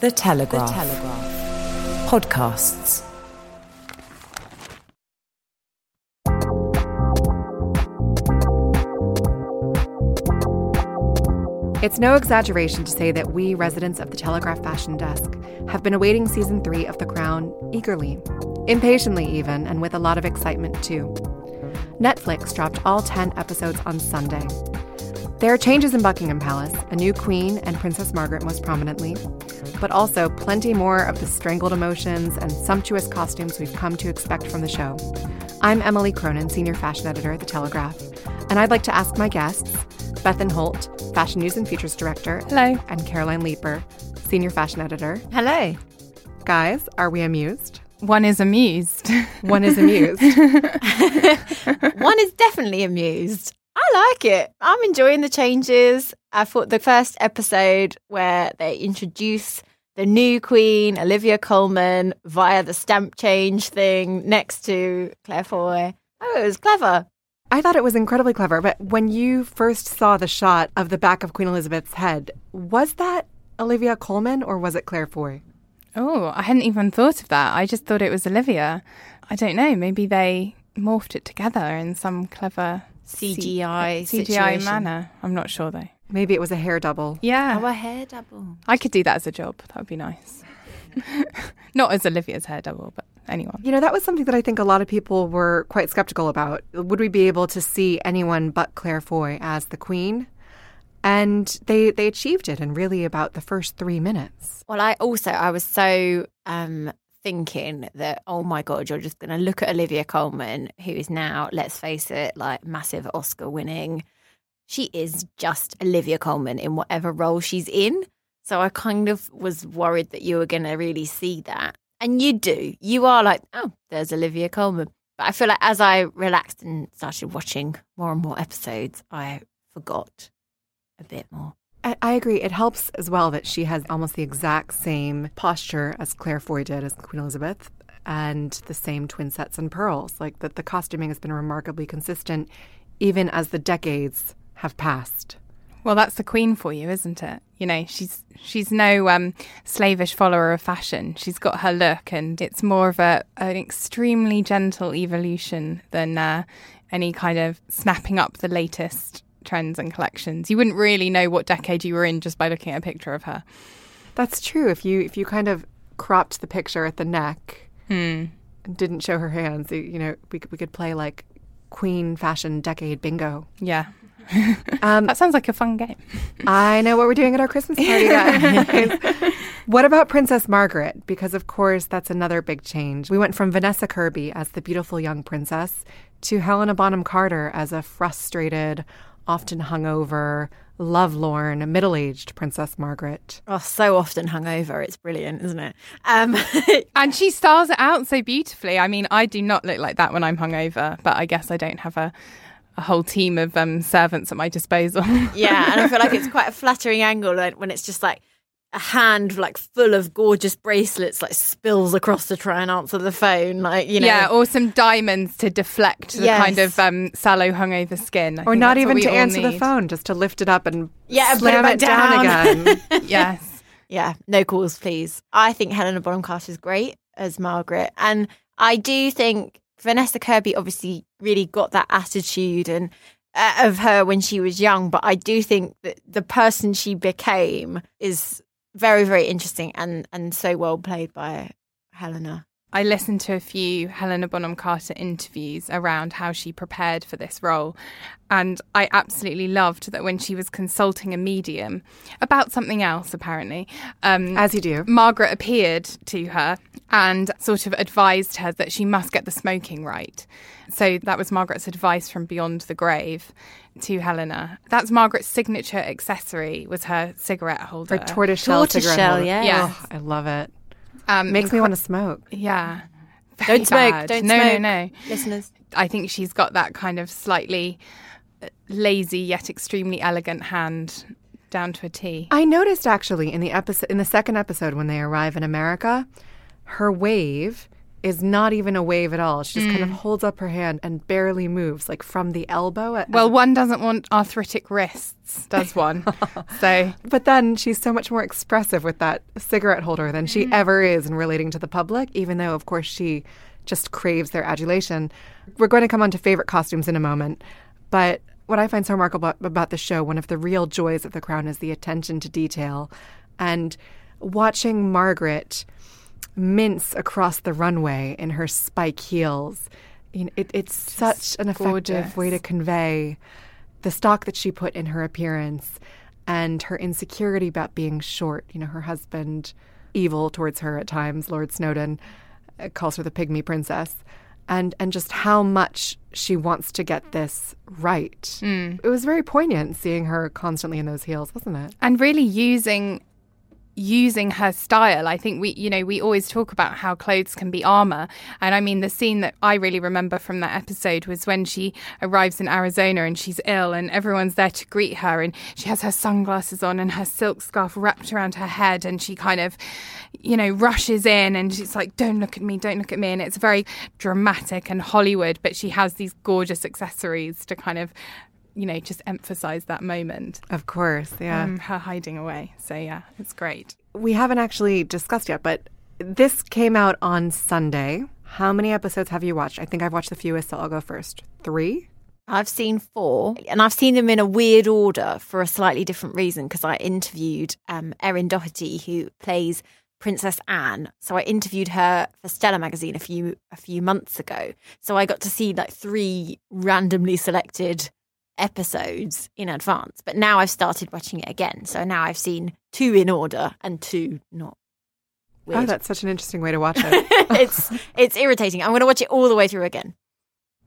The Telegraph. The Telegraph. Podcasts. It's no exaggeration to say that we, residents of the Telegraph Fashion Desk, have been awaiting Season 3 of The Crown eagerly, impatiently even, and with a lot of excitement too. Netflix dropped all 10 episodes on Sunday. There are changes in Buckingham Palace, a new queen and Princess Margaret most prominently, but also plenty more of the strangled emotions and sumptuous costumes we've come to expect from the show. I'm Emily Cronin, Senior Fashion Editor at The Telegraph, and I'd like to ask my guests, Bethan Holt, Fashion News and Futures Director. Hello. And Caroline Leeper, Senior Fashion Editor. Hello. Guys, are we amused? One is amused. One is amused. One is definitely amused. I like it. I'm enjoying the changes. I thought the first episode where they introduce the new queen, Olivia Colman, via the stamp change thing next to Claire Foy. Oh, it was clever. I thought it was incredibly clever. But when you first saw the shot of the back of Queen Elizabeth's head, was that Olivia Colman or was it Claire Foy? Oh, I hadn't even thought of that. I just thought it was Olivia. I don't know. Maybe they morphed it together in some clever CGI manner. I'm not sure though. Maybe it was a hair double. Yeah. Oh, a hair double. I could do that as a job. That would be nice. Not as Olivia's hair double, but anyone. You know, that was something that I think a lot of people were quite skeptical about. Would we be able to see anyone but Claire Foy as the Queen? And they achieved it in really about the first 3 minutes. Well, I was so thinking that, oh my God, you're just going to look at Olivia Colman, who is now, let's face it, like massive Oscar winning. She is just Olivia Colman in whatever role she's in. So I kind of was worried that you were going to really see that. And you do. You are like, oh, there's Olivia Colman. But I feel like as I relaxed and started watching more and more episodes, I forgot a bit more. I agree. It helps as well that she has almost the exact same posture as Claire Foy did as Queen Elizabeth and the same twin sets and pearls. Like that the costuming has been remarkably consistent even as the decades have passed. Well, that's the Queen for you, isn't it? You know, she's no slavish follower of fashion. She's got her look and it's more of an extremely gentle evolution than any kind of snapping up the latest trends and collections. You wouldn't really know what decade you were in just by looking at a picture of her. That's true. If you kind of cropped the picture at the neck and didn't show her hands, you know, we could play like Queen Fashion Decade Bingo. Yeah. That sounds like a fun game. I know what we're doing at our Christmas party, guys. What about Princess Margaret? Because, of course, that's another big change. We went from Vanessa Kirby as the beautiful young princess to Helena Bonham Carter as a frustrated, often hungover, lovelorn, middle-aged Princess Margaret. Oh, so often hungover. It's brilliant, isn't it? And she stars it out so beautifully. I mean, I do not look like that when I'm hungover, but I guess I don't have a whole team of servants at my disposal. Yeah, and I feel like it's quite a flattering angle when it's just like a hand like full of gorgeous bracelets like spills across to try and answer the phone, like, you know. Yeah, or some diamonds to deflect the kind of sallow hungover skin. Or not even to answer the phone, just to lift it up and slam it down again. Yes. Yeah, no calls, please. I think Helena Bonham Carter is great as Margaret. And I do think Vanessa Kirby obviously really got that attitude and of her when she was young, but I do think that the person she became is very, very interesting and so well played by Helena. I listened to a few Helena Bonham Carter interviews around how she prepared for this role, and I absolutely loved that when she was consulting a medium about something else, apparently. As you do. Margaret appeared to her and sort of advised her that she must get the smoking right. So that was Margaret's advice from beyond the grave to Helena. That's Margaret's signature accessory, was her cigarette holder. Her tortoiseshell cigarette holder. Yeah. Oh, I love it. Makes me want to smoke. Yeah. Very bad. Don't smoke. No. Listeners. I think she's got that kind of slightly lazy yet extremely elegant hand down to a T. I noticed actually in the second episode when they arrive in America, her wave is not even a wave at all. She just kind of holds up her hand and barely moves, like from the elbow. Well, one doesn't want arthritic wrists, does one? So, but then she's so much more expressive with that cigarette holder than she ever is in relating to the public, even though, of course, she just craves their adulation. We're going to come on to favorite costumes in a moment, but what I find so remarkable about the show, one of the real joys of The Crown, is the attention to detail. And watching Margaret mince across the runway in her spike heels. It's just such an effective way to convey the stock that she put in her appearance and her insecurity about being short. You know, her husband, evil towards her at times, Lord Snowdon, calls her the pygmy princess. And just how much she wants to get this right. It was very poignant seeing her constantly in those heels, wasn't it? And really using her style. I think we always talk about how clothes can be armor, and I mean the scene that I really remember from that episode was when she arrives in Arizona and she's ill and everyone's there to greet her, and she has her sunglasses on and her silk scarf wrapped around her head, and she kind of rushes in and she's like, don't look at me, and it's very dramatic and Hollywood, but she has these gorgeous accessories to kind of just emphasize that moment. Of course, yeah. Her hiding away. So, yeah, it's great. We haven't actually discussed yet, but this came out on Sunday. How many episodes have you watched? I think I've watched the fewest, so I'll go first. 3? I've seen 4, and I've seen them in a weird order for a slightly different reason, because I interviewed Erin Doherty, who plays Princess Anne. So I interviewed her for Stella Magazine a few months ago. So I got to see 3 randomly selected episodes in advance, but now I've started watching it again, so now I've seen 2 in order and 2 not. Weird. Oh, that's such an interesting way to watch it. it's irritating. I'm going to watch it all the way through again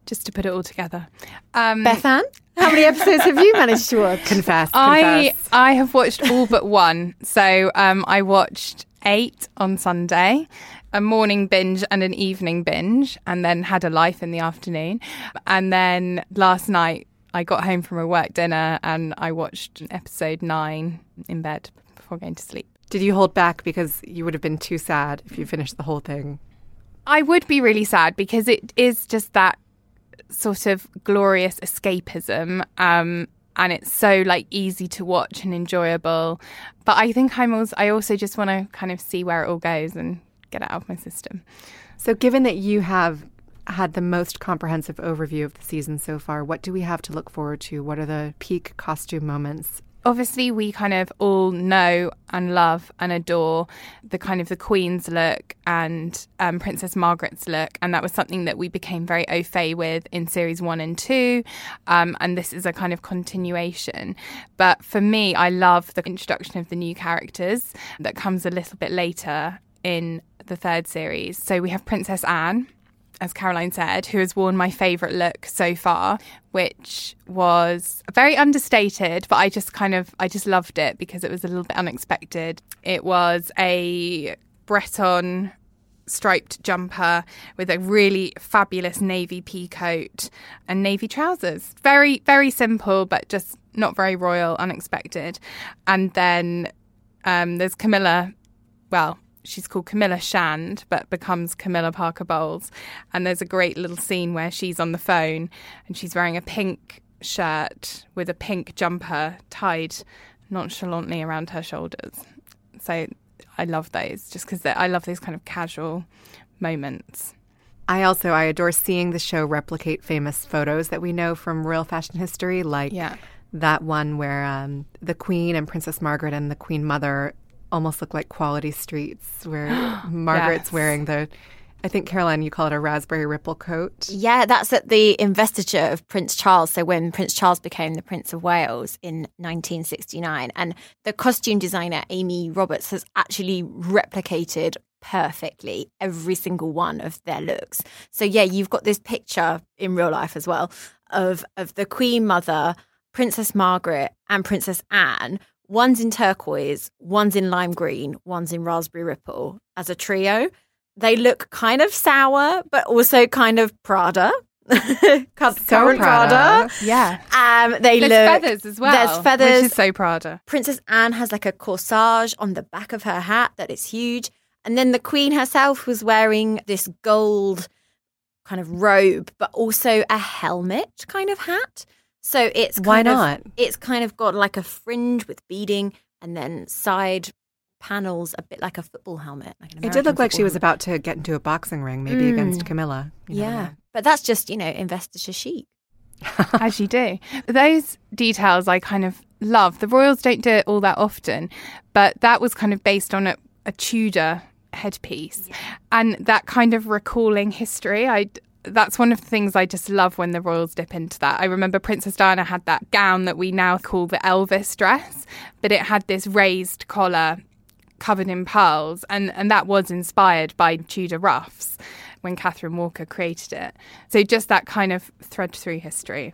just to put it all together. Beth-Ann, how many episodes have you managed to watch? Confess. I have watched all but one. So I watched 8 on Sunday, a morning binge and an evening binge, and then had a life in the afternoon, and then last night I got home from a work dinner and I watched episode 9 in bed before going to sleep. Did you hold back because you would have been too sad if you finished the whole thing? I would be really sad because it is just that sort of glorious escapism, and it's so easy to watch and enjoyable. But I think I also just want to kind of see where it all goes and get it out of my system. So given that you have had the most comprehensive overview of the season so far, what do we have to look forward to? What are the peak costume moments? Obviously, we kind of all know and love and adore the kind of the Queen's look and Princess Margaret's look. And that was something that we became very au fait with in series 1 and 2. And this is a kind of continuation. But for me, I love the introduction of the new characters that comes a little bit later in the third series. So we have Princess Anne, as Caroline said, who has worn my favourite look so far, which was very understated, but I just loved it because it was a little bit unexpected. It was a Breton striped jumper with a really fabulous navy pea coat and navy trousers. Very, very simple, but just not very royal, unexpected. And then there's Camilla, she's called Camilla Shand, but becomes Camilla Parker Bowles. And there's a great little scene where she's on the phone and she's wearing a pink shirt with a pink jumper tied nonchalantly around her shoulders. So I love those just because I love those kind of casual moments. I adore seeing the show replicate famous photos that we know from real fashion history, like that one where the Queen and Princess Margaret and the Queen Mother almost look like quality streets, where Margaret's wearing the, I think, Caroline, you call it a raspberry ripple coat. Yeah, that's at the investiture of Prince Charles. So when Prince Charles became the Prince of Wales in 1969. And the costume designer, Amy Roberts, has actually replicated perfectly every single one of their looks. So yeah, you've got this picture in real life as well of the Queen Mother, Princess Margaret and Princess Anne. One's in turquoise, one's in lime green, one's in raspberry ripple as a trio. They look kind of sour, but also kind of Prada. Current Prada. Yeah. There's feathers as well. There's feathers. Which is so Prada. Princess Anne has like a corsage on the back of her hat that is huge. And then the Queen herself was wearing this gold kind of robe, but also a helmet kind of hat. So it's kind it's kind of got like a fringe with beading and then side panels, a bit like a football helmet. Like it did look like she was about to get into a boxing ring, maybe against Camilla. But that's just, investiture chic. As you do. Those details I kind of love. The royals don't do it all that often, but that was kind of based on a Tudor headpiece. Yeah. And that kind of recalling history, that's one of the things I just love when the royals dip into that. I remember Princess Diana had that gown that we now call the Elvis dress, but it had this raised collar covered in pearls, and that was inspired by Tudor ruffs when Catherine Walker created it. So just that kind of thread through history.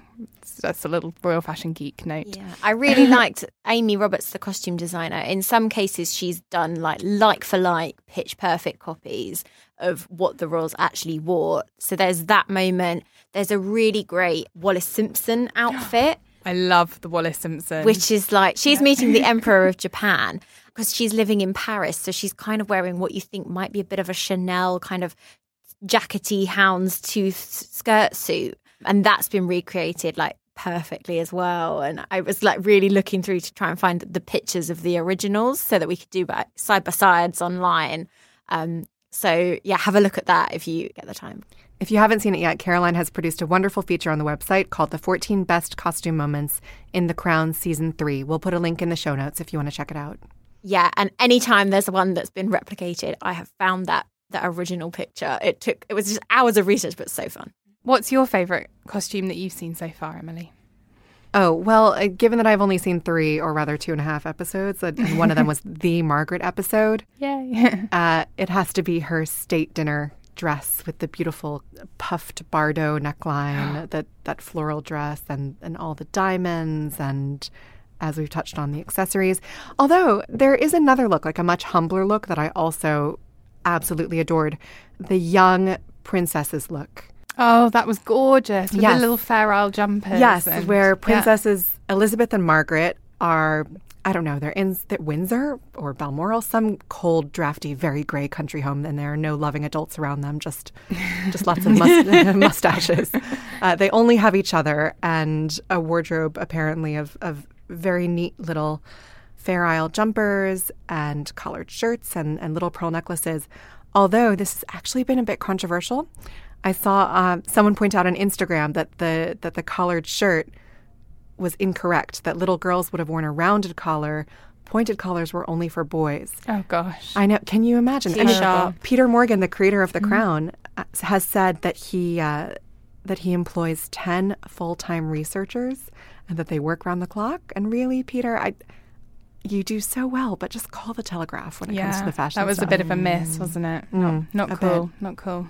That's a little royal fashion geek note. Yeah, I really liked Amy Roberts, the costume designer. In some cases, she's done like-for-like, pitch-perfect copies of what the royals actually wore. So there's that moment. There's a really great Wallis Simpson outfit. I love the Wallis Simpson. Which is like, she's meeting the Emperor of Japan because she's living in Paris. So she's kind of wearing what you think might be a bit of a Chanel kind of jackety houndstooth skirt suit, and that's been recreated like perfectly as well. And I was like really looking through to try and find the pictures of the originals so that we could do side by sides online. So have a look at that if you get the time. If you haven't seen it yet, Caroline has produced a wonderful feature on the website called The 14 Best Costume Moments in The Crown Season 3. We'll put a link in the show notes if you want to check it out. Yeah, and anytime there's one that's been replicated, I have found that original picture. It was just hours of research, but so fun. What's your favourite costume that you've seen so far, Emily? Oh, well, given that I've only seen 3 or rather 2.5 episodes, and one of them was the Margaret episode. Yay. It has to be her state dinner dress with the beautiful puffed Bardo neckline, that floral dress and all the diamonds and, as we've touched on, the accessories. Although there is another look, like a much humbler look that I also absolutely adored, the young princess's look. Oh, that was gorgeous. With the little Fair Isle jumpers. Yes, where princesses Elizabeth and Margaret are, I don't know, they're in Windsor or Balmoral, some cold, drafty, very grey country home, and there are no loving adults around them, just lots of mustaches. They only have each other and a wardrobe apparently of very neat little Fair Isle jumpers and collared shirts and little pearl necklaces. Although this has actually been a bit controversial. I saw someone point out on Instagram that the collared shirt was incorrect, that little girls would have worn a rounded collar. Pointed collars were only for boys. Oh, gosh. I know. Can you imagine? Peter Morgan, the creator of The Crown, has said that he employs 10 full-time researchers and that they work round the clock. And really, Peter, you do so well, but just call The Telegraph when it comes to the fashion. That was a bit of a miss, wasn't it? Not cool.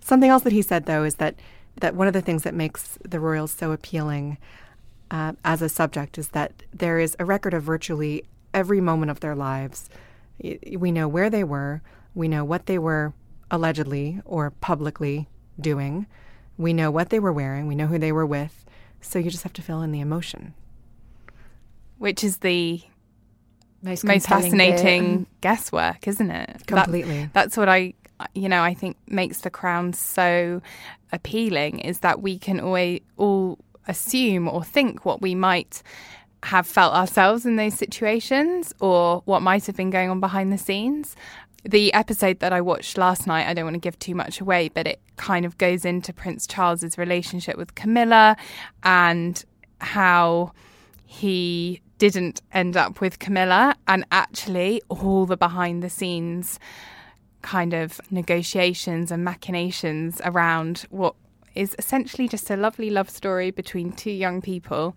Something else that he said, though, is that one of the things that makes the royals so appealing as a subject is that there is a record of virtually every moment of their lives. We know where they were. We know what they were allegedly or publicly doing. We know what they were wearing. We know who they were with. So you just have to fill in the emotion. Which is the most fascinating guesswork, isn't it? Completely. That's what I think makes The Crown so appealing, is that we can always all assume or think what we might have felt ourselves in those situations or what might have been going on behind the scenes. The episode that I watched last night, I don't want to give too much away, but it kind of goes into Prince Charles's relationship with Camilla and how he didn't end up with Camilla, and actually all the behind the scenes kind of negotiations and machinations around what is essentially just a lovely love story between two young people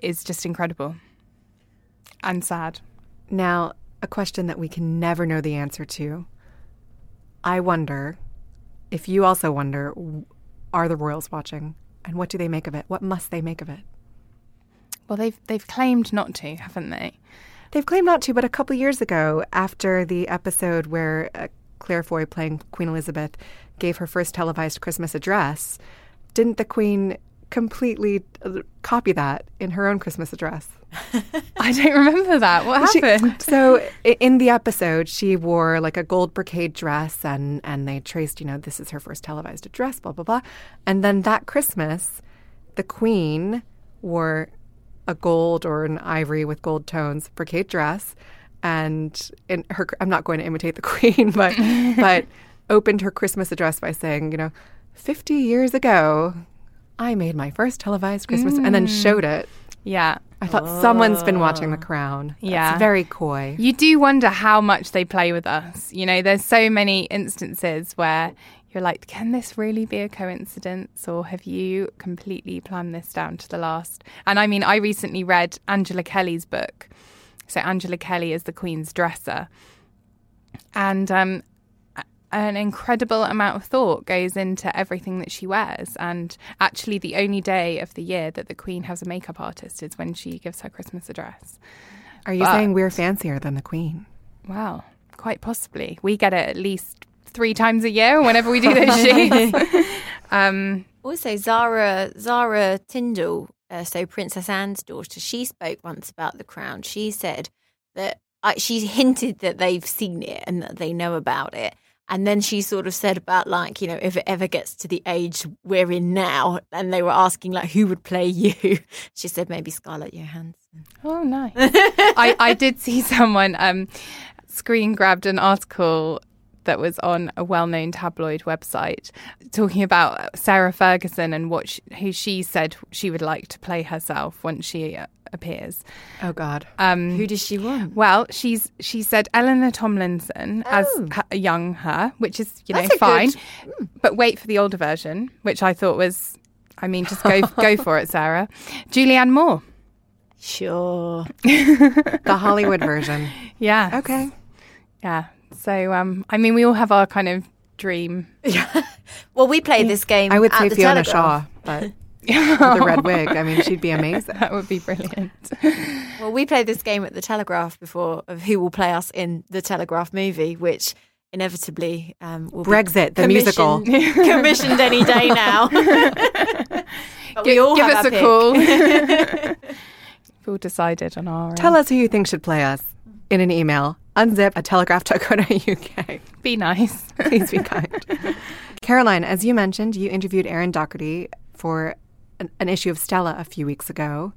is just incredible and sad. Now, a question that we can never know the answer to. I wonder if you also wonder, are the royals watching, and what do they make of it? What must they make of it? Well, they've claimed not to, haven't they? They've claimed not to, but a couple of years ago, after the episode where Claire Foy playing Queen Elizabeth gave her first televised Christmas address, didn't the Queen completely copy that in her own Christmas address? I don't remember that. What happened? So in the episode, she wore like a gold brocade dress and they traced, you know, this is her first televised address, blah, blah, blah. And then that Christmas, the Queen wore a gold or an ivory with gold tones brocade dress. And in her, I'm not going to imitate the Queen, but but opened her Christmas address by saying, you know, 50 years ago, I made my first televised Christmas, and then showed it. Yeah. I thought someone's been watching The Crown. Yeah. It's very coy. You do wonder how much they play with us. You know, there's so many instances where you're like, can this really be a coincidence? Or have you completely planned this down to the last? And I mean, I recently read Angela Kelly's book. So Angela Kelly is the Queen's dresser. And an incredible amount of thought goes into everything that she wears. And actually the only day of the year that the Queen has a makeup artist is when she gives her Christmas address. Are you saying we're fancier than the Queen? Wow, quite possibly. We get it at least 3 times a year whenever we do those shoots. Also, Zara Tyndall, so Princess Anne's daughter, she spoke once about The Crown. She said that, she hinted that they've seen it and that they know about it. And then she sort of said about, like, you know, if it ever gets to the age we're in now, and they were asking, like, who would play you? She said maybe Scarlett Johansson. Oh, nice. I did see someone screen grabbed an article that was on a well-known tabloid website talking about Sarah Ferguson and who she said she would like to play herself once she appears. Oh God! Who does she want? Well, she said Eleanor Tomlinson as a young her, which is, you know, that's fine. But wait for the older version, which I thought was, I mean, just go for it, Sarah. Julianne Moore, sure, the Hollywood version. Yeah. Okay. Yeah. So I mean, we all have our kind of dream. Yeah. Well, we play this game. I would say Fiona Shaw, but. With the red wig. I mean, she'd be amazing. That would be brilliant. Well, we played this game at The Telegraph before of who will play us in The Telegraph movie, which inevitably will Brexit, be the musical. Commissioned any day now. Give us a call. We've all decided on our... Tell us who you think should play us in an email. unzip@telegraph.co.uk. Be nice. Please be kind. Caroline, as you mentioned, you interviewed Erin Doherty for an issue of Stella a few weeks ago.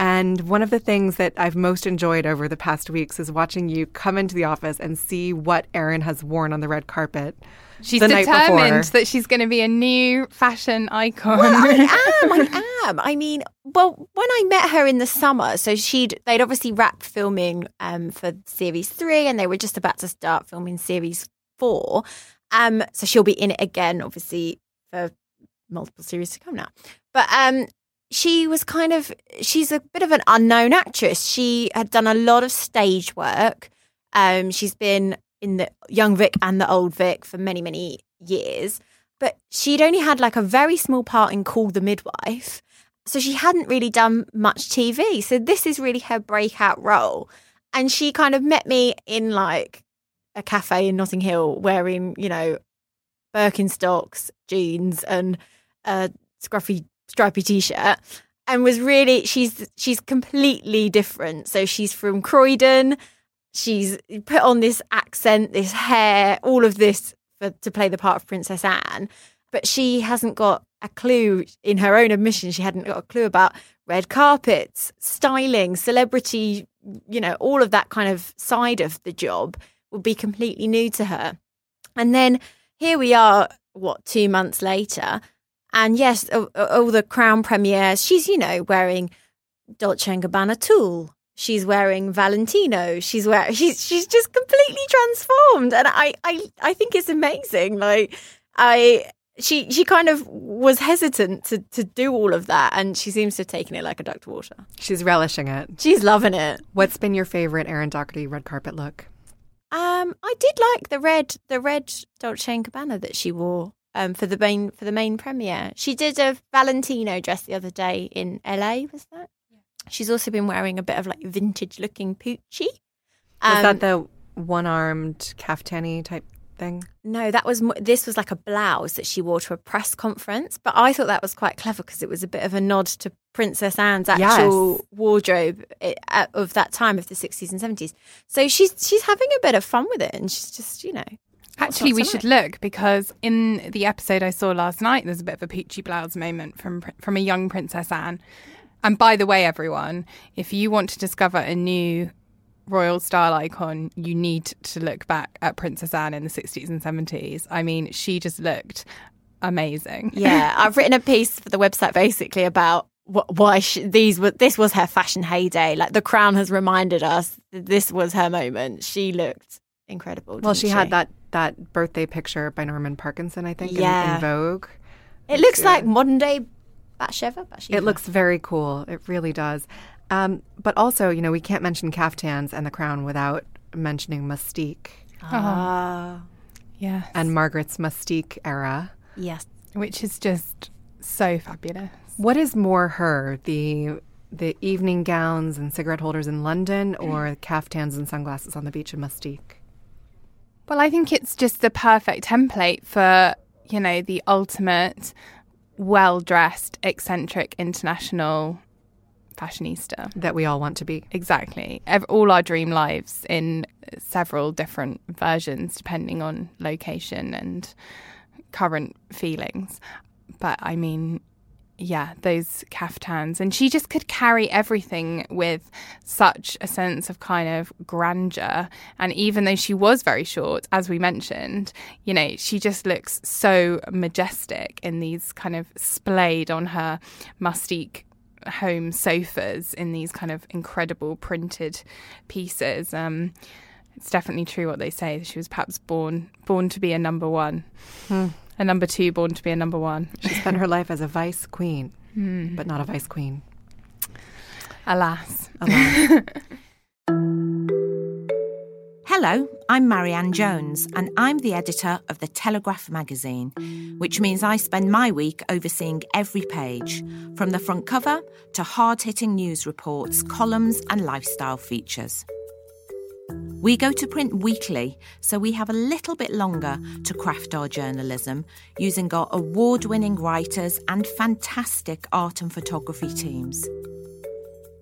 And one of the things that I've most enjoyed over the past weeks is watching you come into the office and see what Erin has worn on the red carpet. She's determined that she's going to be a new fashion icon. Well, I am. I mean, well, when I met her in the summer, so they'd obviously wrapped filming for series 3 and they were just about to start filming series 4. So she'll be in it again, obviously, for multiple series to come now. But she's a bit of an unknown actress. She had done a lot of stage work. She's been in the Young Vic and the Old Vic for many, many years. But she'd only had like a very small part in Call the Midwife. So she hadn't really done much TV. So this is really her breakout role. And she kind of met me in like a cafe in Notting Hill wearing, you know, Birkenstocks, jeans and a scruffy, stripy T-shirt, and was really, she's completely different. So she's from Croydon. She's put on this accent, this hair, all of this to play the part of Princess Anne. But she hasn't got a clue, in her own admission, she hadn't got a clue about red carpets, styling, celebrity, you know, all of that kind of side of the job, would be completely new to her. And then here we are, 2 months later, and yes, all the Crown premieres, she's, you know, wearing Dolce & Gabbana tulle. She's wearing Valentino. She's just completely transformed. And I think it's amazing. Like, she kind of was hesitant to do all of that, and she seems to have taken it like a duck to water. She's relishing it. She's loving it. What's been your favorite Erin Doherty red carpet look? I did like the red Dolce & Gabbana that she wore for the main premiere. She did a Valentino dress the other day in LA, was that? She's also been wearing a bit of like vintage-looking poochie. Was that the one-armed caftani type thing? No, that was this was like a blouse that she wore to a press conference. But I thought that was quite clever because it was a bit of a nod to Princess Anne's actual wardrobe of that time of the 60s and 70s. So she's having a bit of fun with it, and she's just, you know. Actually, we should look, because in the episode I saw last night, there's a bit of a peachy blouse moment from a young Princess Anne. And by the way, everyone, if you want to discover a new royal style icon, you need to look back at Princess Anne in the 60s and 70s. I mean, she just looked amazing. Yeah, I've written a piece for the website basically about why this was her fashion heyday. Like, The Crown has reminded us that this was her moment. She looked incredible. Well, she had that birthday picture by Norman Parkinson, I think, in Vogue. It looks like modern day Bathsheba. It looks very cool. It really does. But also, you know, we can't mention caftans and The Crown without mentioning Mustique. Ah, yes. And Margaret's Mustique era. Yes. Which is just so fabulous. What is more her, the evening gowns and cigarette holders in London or caftans and sunglasses on the beach in Mustique? Well, I think it's just the perfect template for, you know, the ultimate well-dressed, eccentric, international fashionista. That we all want to be. Exactly. All our dream lives in several different versions, depending on location and current feelings. But I mean, yeah, those caftans. And she just could carry everything with such a sense of kind of grandeur. And even though she was very short, as we mentioned, you know, she just looks so majestic in these kind of splayed on her Mustique home sofas in these kind of incredible printed pieces. It's definitely true what they say. She was perhaps born to be a number one. A number two, born to be a number one. She spent her life as a vice queen, but not a vice queen. Alas. Hello, I'm Marianne Jones, and I'm the editor of The Telegraph magazine, which means I spend my week overseeing every page, from the front cover to hard-hitting news reports, columns and lifestyle features. We go to print weekly, so we have a little bit longer to craft our journalism using our award-winning writers and fantastic art and photography teams.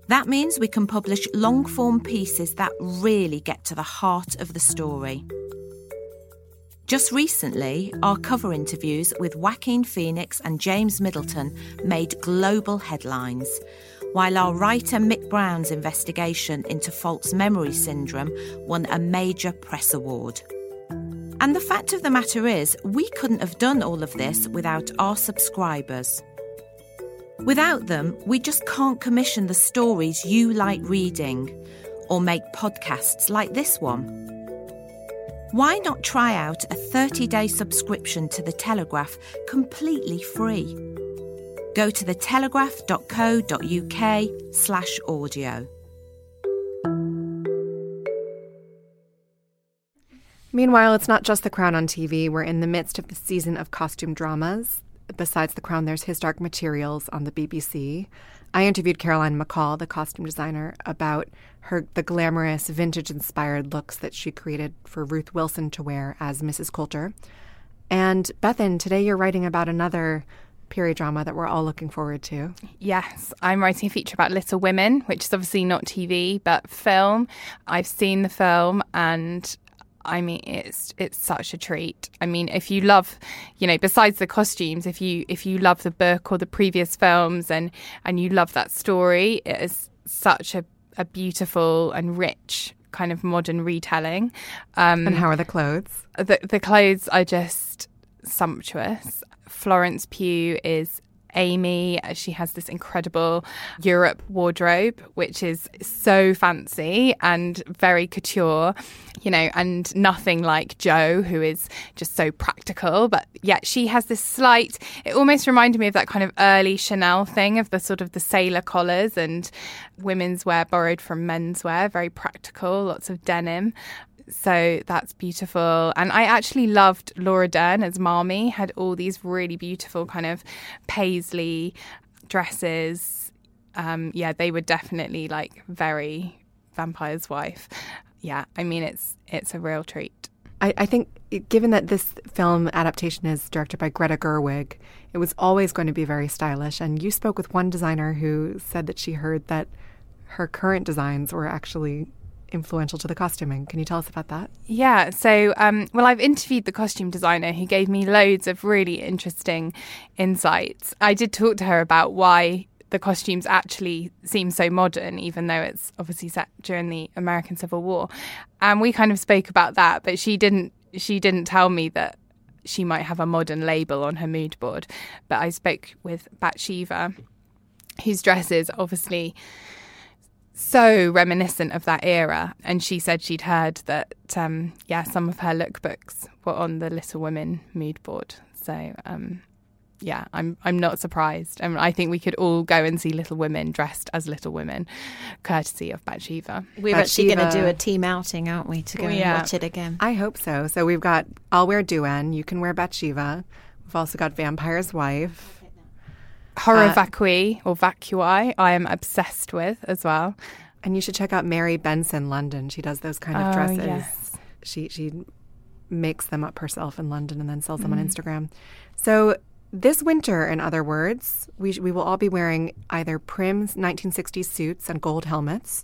That means we can publish long-form pieces that really get to the heart of the story. Just recently, our cover interviews with Joaquin Phoenix and James Middleton made global headlines, while our writer Mick Brown's investigation into false memory syndrome won a major press award. And the fact of the matter is, we couldn't have done all of this without our subscribers. Without them, we just can't commission the stories you like reading or make podcasts like this one. Why not try out a 30-day subscription to The Telegraph completely free? Go to thetelegraph.co.uk/audio. Meanwhile, it's not just The Crown on TV. We're in the midst of the season of costume dramas. Besides The Crown, there's His Dark Materials on the BBC. I interviewed Caroline McCall, the costume designer, about the glamorous, vintage-inspired looks that she created for Ruth Wilson to wear as Mrs. Coulter. And Bethan, today you're writing about another period drama that we're all looking forward to. Yes, I'm writing a feature about Little Women, which is obviously not TV, but film. I've seen the film, and I mean, it's such a treat. I mean, if you love, you know, besides the costumes, if you love the book or the previous films and you love that story, it is such a beautiful and rich kind of modern retelling. And how are the clothes? The clothes are just sumptuous. Florence Pugh is Amy. She has this incredible Europe wardrobe, which is so fancy and very couture, you know, and nothing like Jo, who is just so practical. But yet she has this slight, it almost reminded me of that kind of early Chanel thing of the sort of the sailor collars and women's wear borrowed from men's wear, very practical, lots of denim. So that's beautiful. And I actually loved Laura Dern as Marmee, had all these really beautiful kind of paisley dresses. They were definitely like very Vampire's Wife. Yeah, I mean, it's a real treat. I think given that this film adaptation is directed by Greta Gerwig, it was always going to be very stylish. And you spoke with one designer who said that she heard that her current designs were actually influential to the costuming. Can you tell us about that? Yeah, so I've interviewed the costume designer who gave me loads of really interesting insights. I did talk to her about why the costumes actually seem so modern, even though it's obviously set during the American Civil War. And we kind of spoke about that, but she didn't tell me that she might have a modern label on her mood board. But I spoke with Bathsheba, whose dress is obviously so reminiscent of that era, and she said she'd heard that some of her lookbooks were on the Little Women mood board. So I'm not surprised, and I think we could all go and see Little Women dressed as Little Women, courtesy of Bathsheba. We're actually going to do a team outing, aren't we, to go and watch it again? I hope so. So we've got I'll wear Duan, you can wear Bathsheba. We've also got Vampire's Wife. Horror Vacui or Vacui, I am obsessed with as well. And you should check out Mary Benson London. She does those kind of dresses. Yes. She makes them up herself in London and then sells them on Instagram. So this winter, in other words, we will all be wearing either prim 1960s suits and gold helmets,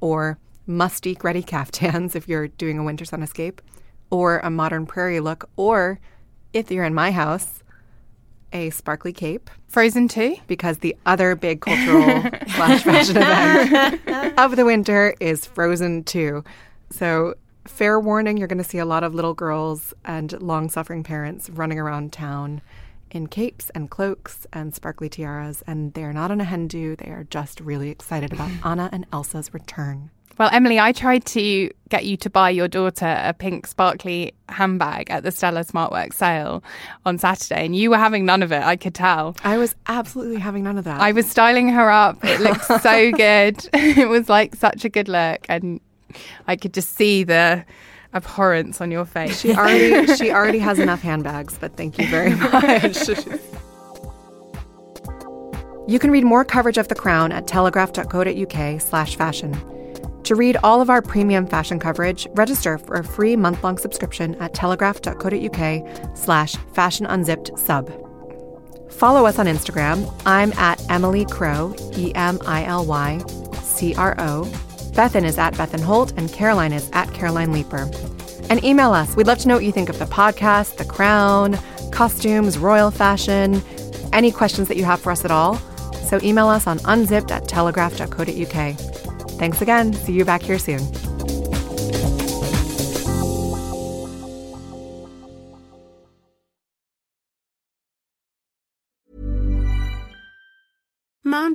or Mustique ready caftans if you're doing a winter sun escape, or a modern prairie look, or if you're in my house, a sparkly cape. Frozen 2. Because the other big cultural / fashion event of the winter is Frozen 2. So fair warning, you're going to see a lot of little girls and long-suffering parents running around town in capes and cloaks and sparkly tiaras. And they're not on a hen-do. They are just really excited about Anna and Elsa's return. Well, Emily, I tried to get you to buy your daughter a pink sparkly handbag at the Stella Smartwork sale on Saturday, and you were having none of it, I could tell. I was absolutely having none of that. I was styling her up. It looked so good. It was like such a good look, and I could just see the abhorrence on your face. She already has enough handbags, but thank you very much. You can read more coverage of The Crown at telegraph.co.uk/fashion. To read all of our premium fashion coverage, register for a free month-long subscription at telegraph.co.uk/fashionunzipped sub. Follow us on Instagram. I'm at Emily Crow, EMILYCRO. Bethan is at Bethan Holt, and Caroline is at Caroline Leeper. And email us. We'd love to know what you think of the podcast, The Crown, costumes, royal fashion, any questions that you have for us at all. So email us on unzipped@telegraph.co.uk. Thanks again. See you back here soon. Mom